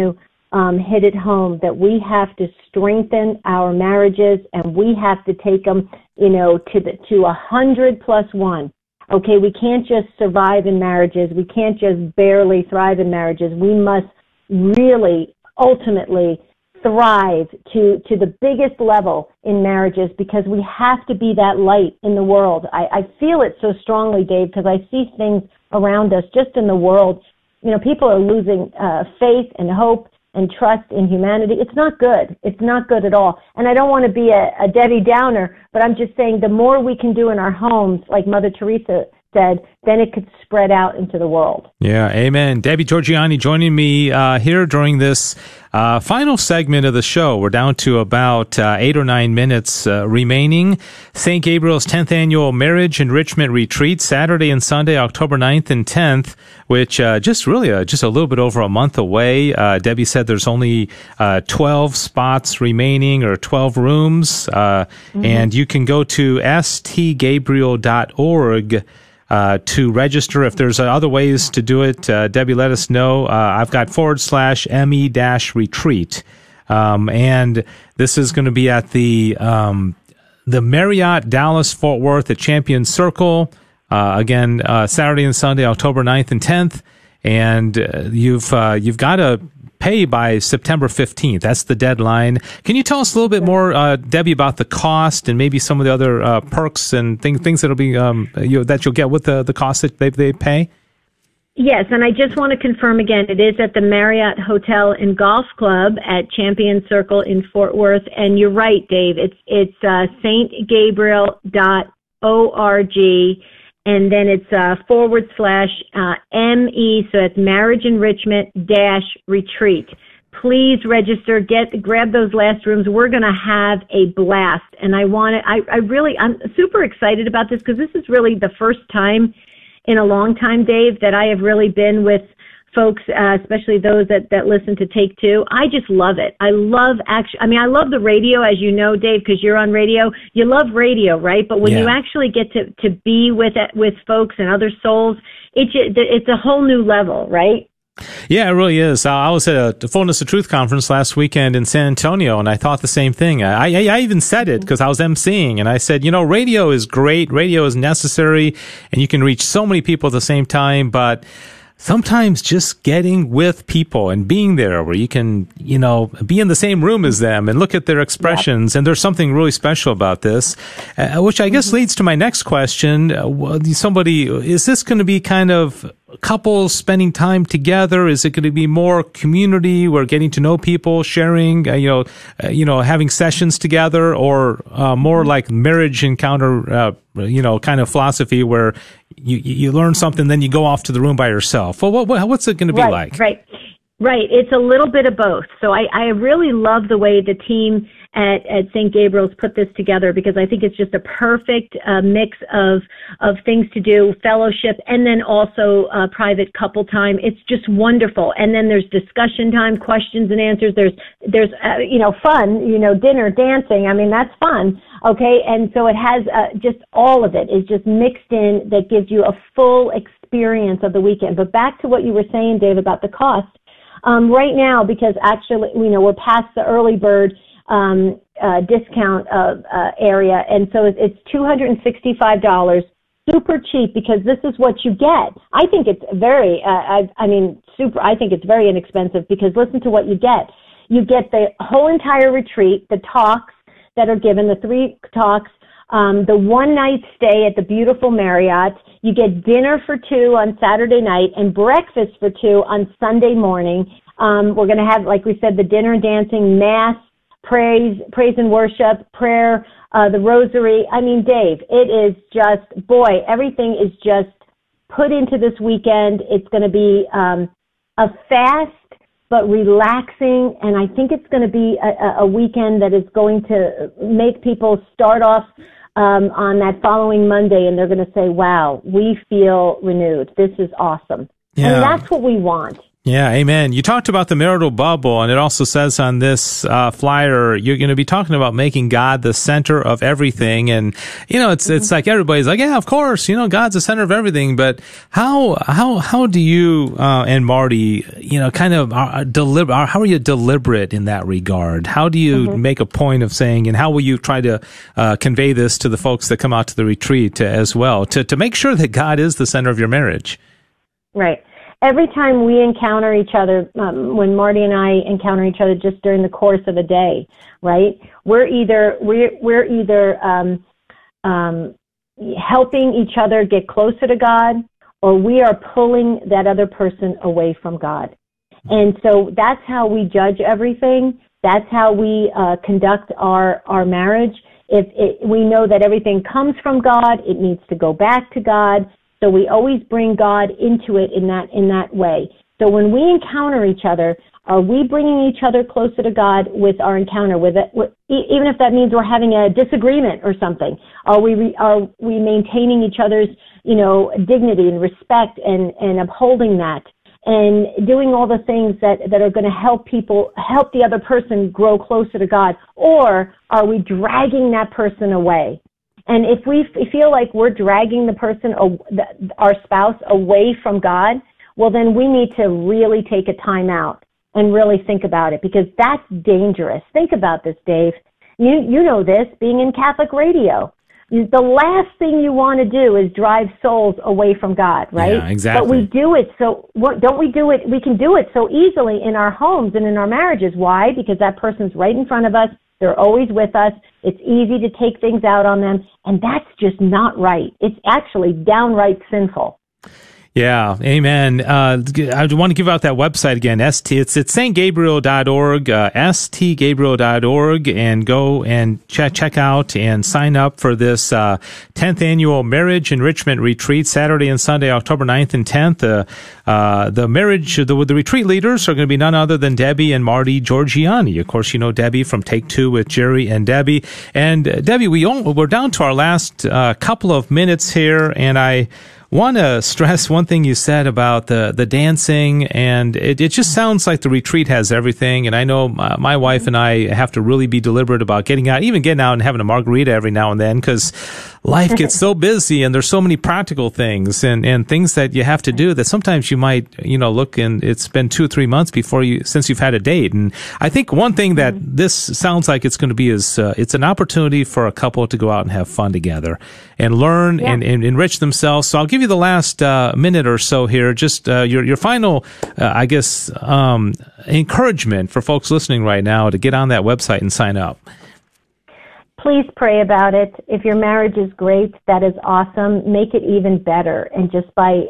to hit it home that we have to strengthen our marriages, and we have to take them, you know, to 100+1. Okay, we can't just survive in marriages. We can't just barely thrive in marriages. We must really, ultimately, thrive to the biggest level in marriages, because we have to be that light in the world. I feel it so strongly, Dave, because I see things around us just in the world. You know, people are losing faith and hope and trust in humanity. It's not good. It's not good at all. And I don't want to be a Debbie Downer, but I'm just saying the more we can do in our homes, like Mother Teresa said, then it could spread out into the world. Yeah, amen. Debbie Georgiani joining me here during this final segment of the show. We're down to about 8 or 9 minutes remaining. St. Gabriel's 10th Annual Marriage Enrichment Retreat, Saturday and Sunday, October 9th and 10th, which just a little bit over a month away. Debbie said there's only 12 spots remaining, or 12 rooms, and you can go to stgabriel.org to register. If there's other ways to do it, Debbie, let us know. I've got /ME-retreat. And this is going to be at the Marriott Dallas Fort Worth at Champion Circle. Again, Saturday and Sunday, October 9th and 10th. And you've got to pay by September 15th. That's the deadline. Can you tell us a little bit more, Debbie, about the cost and maybe some of the other perks and things that'll be that you'll get with the cost that they pay? Yes, and I just want to confirm again, it is at the Marriott Hotel and Golf Club at Champion Circle in Fort Worth. And you're right, Dave. It's stgabriel.org. And then it's / ME, so that's Marriage Enrichment -Retreat. Please register, grab those last rooms. We're going to have a blast. And I'm super excited about this because this is really the first time in a long time, Dave, that I have really been with folks, especially those that listen to Take Two. I just love it. I love the radio, as you know, Dave, because you're on radio. You love radio, right? But when you actually get to be with folks and other souls, it's a whole new level, right? Yeah, it really is. I was at a Fullness of Truth conference last weekend in San Antonio, and I thought the same thing. I even said it because I was emceeing, and I said, radio is great, radio is necessary, and you can reach so many people at the same time, but sometimes just getting with people and being there where you can, be in the same room as them and look at their expressions. Yep. And there's something really special about this, which I guess leads to my next question. Is this going to be kind of couples spending time together? Is it going to be more community where getting to know people, sharing, having sessions together, or more like marriage encounter, kind of philosophy where you learn something, then you go off to the room by yourself? Well, what's it going to be like? Right. It's a little bit of both. So I really love the way the team at St. Gabriel's put this together, because I think it's just a perfect mix of things to do, fellowship, and then also private couple time. It's just wonderful. And then there's discussion time, questions and answers. There's fun, dinner, dancing. I mean, that's fun. Okay, and so it has just all of it is just mixed in, that gives you a full experience of the weekend. But back to what you were saying, Dave, about the cost. Right now, because actually, we're past the early bird discount area, and so it's $265, super cheap, because this is what you get. I think it's very, I think it's very inexpensive, because listen to what you get. You get the whole entire retreat, the talks that are given, the 3 talks, the 1-night stay at the beautiful Marriott. You get dinner for 2 on Saturday night and breakfast for 2 on Sunday morning. We're going to have, like we said, the dinner, dancing, mass, praise and worship, prayer, the rosary. I mean, Dave, it is just, boy, everything is just put into this weekend. It's going to be a fast but relaxing, and I think it's going to be a weekend that is going to make people start off on that following Monday, and they're going to say, wow, we feel renewed. This is awesome. Yeah. And that's what we want. Yeah, amen. You talked about the marital bubble, and it also says on this flyer, you're going to be talking about making God the center of everything. And, it's like everybody's like, yeah, of course, God's the center of everything. But how do you and Marty, kind of how are you deliberate in that regard? How do you make a point of saying, and how will you try to convey this to the folks that come out to the retreat as well, to make sure that God is the center of your marriage? Right. Every time we encounter each other, when Marty and I encounter each other just during the course of a day, right, we're either helping each other get closer to God, or we are pulling that other person away from God. And so that's how we judge everything. That's how we conduct our marriage. If we know that everything comes from God, it needs to go back to God. So we always bring God into it in that way. So when we encounter each other, are we bringing each other closer to God with our encounter with it? Even if that means we're having a disagreement or something, are we maintaining each other's, dignity and respect and upholding that and doing all the things that are going to help the other person grow closer to God? Or are we dragging that person away? And if we feel like we're dragging the person, our spouse, away from God, well, then we need to really take a time out and really think about it, because that's dangerous. Think about this, Dave. You know this, being in Catholic radio. The last thing you want to do is drive souls away from God, right? Yeah, exactly. But we do it, so don't we do it? We can do it so easily in our homes and in our marriages. Why? Because that person's right in front of us. They're always with us. It's easy to take things out on them, and that's just not right. It's actually downright sinful. Yeah, amen. I want to give out that website again. It's stgabriel.org, stgabriel.org, and go and check out and sign up for this 10th annual Marriage Enrichment Retreat, Saturday and Sunday, October 9th and 10th. The retreat leaders are going to be none other than Debbie and Marty Georgiani. Of course, you know Debbie from Take Two with Jerry and Debbie. And Debbie, we're down to our last couple of minutes here, and I want to stress one thing you said about the dancing, and it just sounds like the retreat has everything. And I know my wife and I have to really be deliberate about getting out and having a margarita every now and then, because life gets so busy and there's so many practical things and things that you have to do that sometimes you might, look, and it's been 2 or 3 months since you've had a date. And I think one thing that this sounds like it's going to be is it's an opportunity for a couple to go out and have fun together and learn and enrich themselves. So I'll give you the last minute or so here, just your final, encouragement for folks listening right now to get on that website and sign up. Please pray about it. If your marriage is great, that is awesome. Make it even better. And just by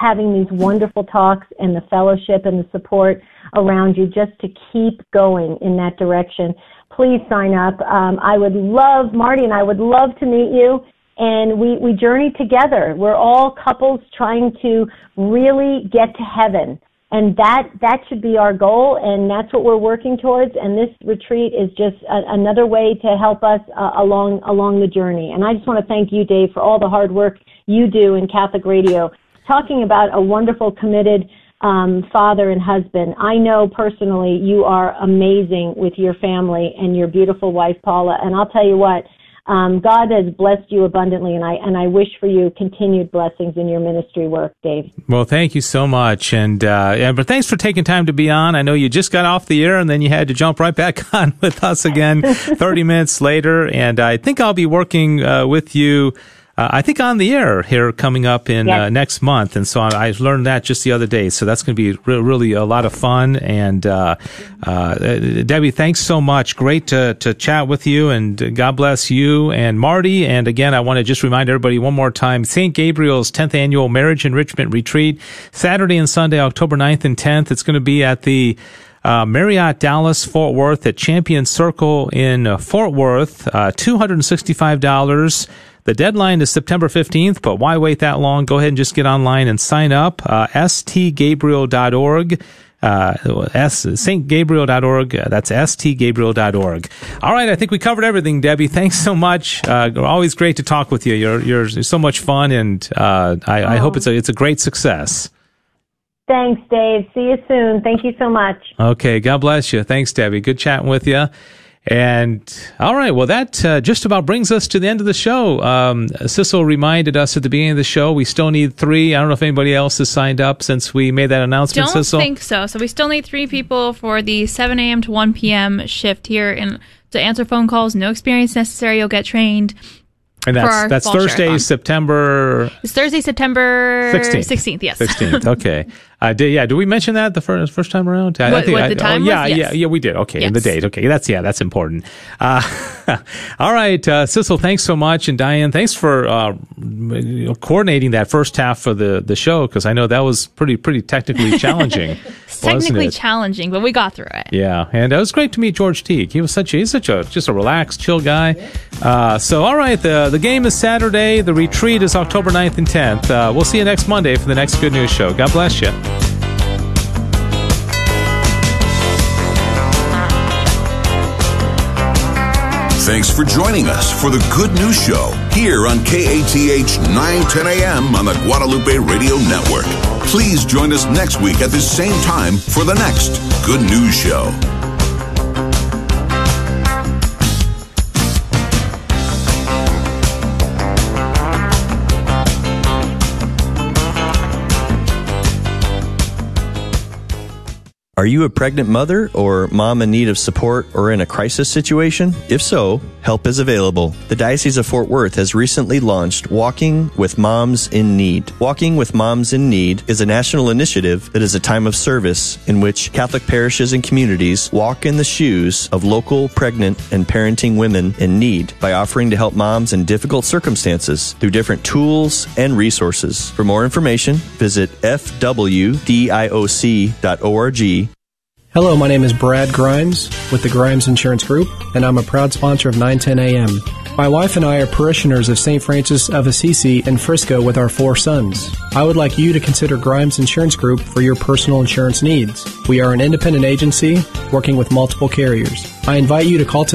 having these wonderful talks and the fellowship and the support around you, just to keep going in that direction, please sign up. Marty and I would love to meet you. And we journey together. We're all couples trying to really get to heaven. And that should be our goal, and that's what we're working towards. And this retreat is just another way to help us along the journey. And I just want to thank you, Dave, for all the hard work you do in Catholic radio, talking about a wonderful, committed father and husband. I know personally you are amazing with your family and your beautiful wife, Paula. And I'll tell you what, God has blessed you abundantly, and I wish for you continued blessings in your ministry work, Dave. Well, thank you so much, but thanks for taking time to be on. I know you just got off the air, and then you had to jump right back on with us again 30 minutes later, and I think I'll be working with you, on the air here coming up in next month, and so I learned that just the other day, so that's going to be really a lot of fun, and Debbie, thanks so much. Great to chat with you, and God bless you and Marty. And again, I want to just remind everybody one more time, St. Gabriel's 10th Annual Marriage Enrichment Retreat, Saturday and Sunday, October 9th and 10th. It's going to be at the Marriott Dallas Fort Worth at Champion Circle in Fort Worth, $265. The deadline is September 15th, but why wait that long? Go ahead and just get online and sign up, stgabriel.org, stgabriel.org, that's stgabriel.org. All right, I think we covered everything, Debbie. Thanks so much. Always great to talk with you. You're so much fun, and I hope it's a great success. Thanks, Dave. See you soon. Thank you so much. Okay, God bless you. Thanks, Debbie. Good chatting with you. And all right, well, that just about brings us to the end of the show. Sissel reminded us at the beginning of the show we still need 3. I don't know if anybody else has signed up since we made that announcement, Sissel. I don't think so. So we still need 3 people for the 7 a.m. to 1 p.m. shift here, and to answer phone calls. No experience necessary. You'll get trained. And that's Thursday, September 16th. Yes, 16th. Okay. Did we mention that the first time around? Yeah, we did. Okay, yes. And the date. Okay, that's important. All right, Sissel, thanks so much, and Diane, thanks for coordinating that first half of the show, because I know that was pretty technically challenging. tough, wasn't it? Technically challenging, but we got through it. Yeah, and it was great to meet George Teague. He was such a relaxed, chill guy. So, all right, the game is Saturday. The retreat is October 9th and 10th. We'll see you next Monday for the next Good News Show. God bless you. Thanks for joining us for the Good News Show here on KATH 910 AM on the Guadalupe Radio Network. Please join us next week at the same time for the next Good News Show. Are you a pregnant mother or mom in need of support or in a crisis situation? If so, help is available. The Diocese of Fort Worth has recently launched Walking with Moms in Need. Walking with Moms in Need is a national initiative that is a time of service in which Catholic parishes and communities walk in the shoes of local pregnant and parenting women in need by offering to help moms in difficult circumstances through different tools and resources. For more information, visit fwdioc.org. Hello, my name is Brad Grimes with the Grimes Insurance Group, and I'm a proud sponsor of 910 AM. My wife and I are parishioners of St. Francis of Assisi in Frisco with our 4 sons. I would like you to consider Grimes Insurance Group for your personal insurance needs. We are an independent agency working with multiple carriers. I invite you to call today.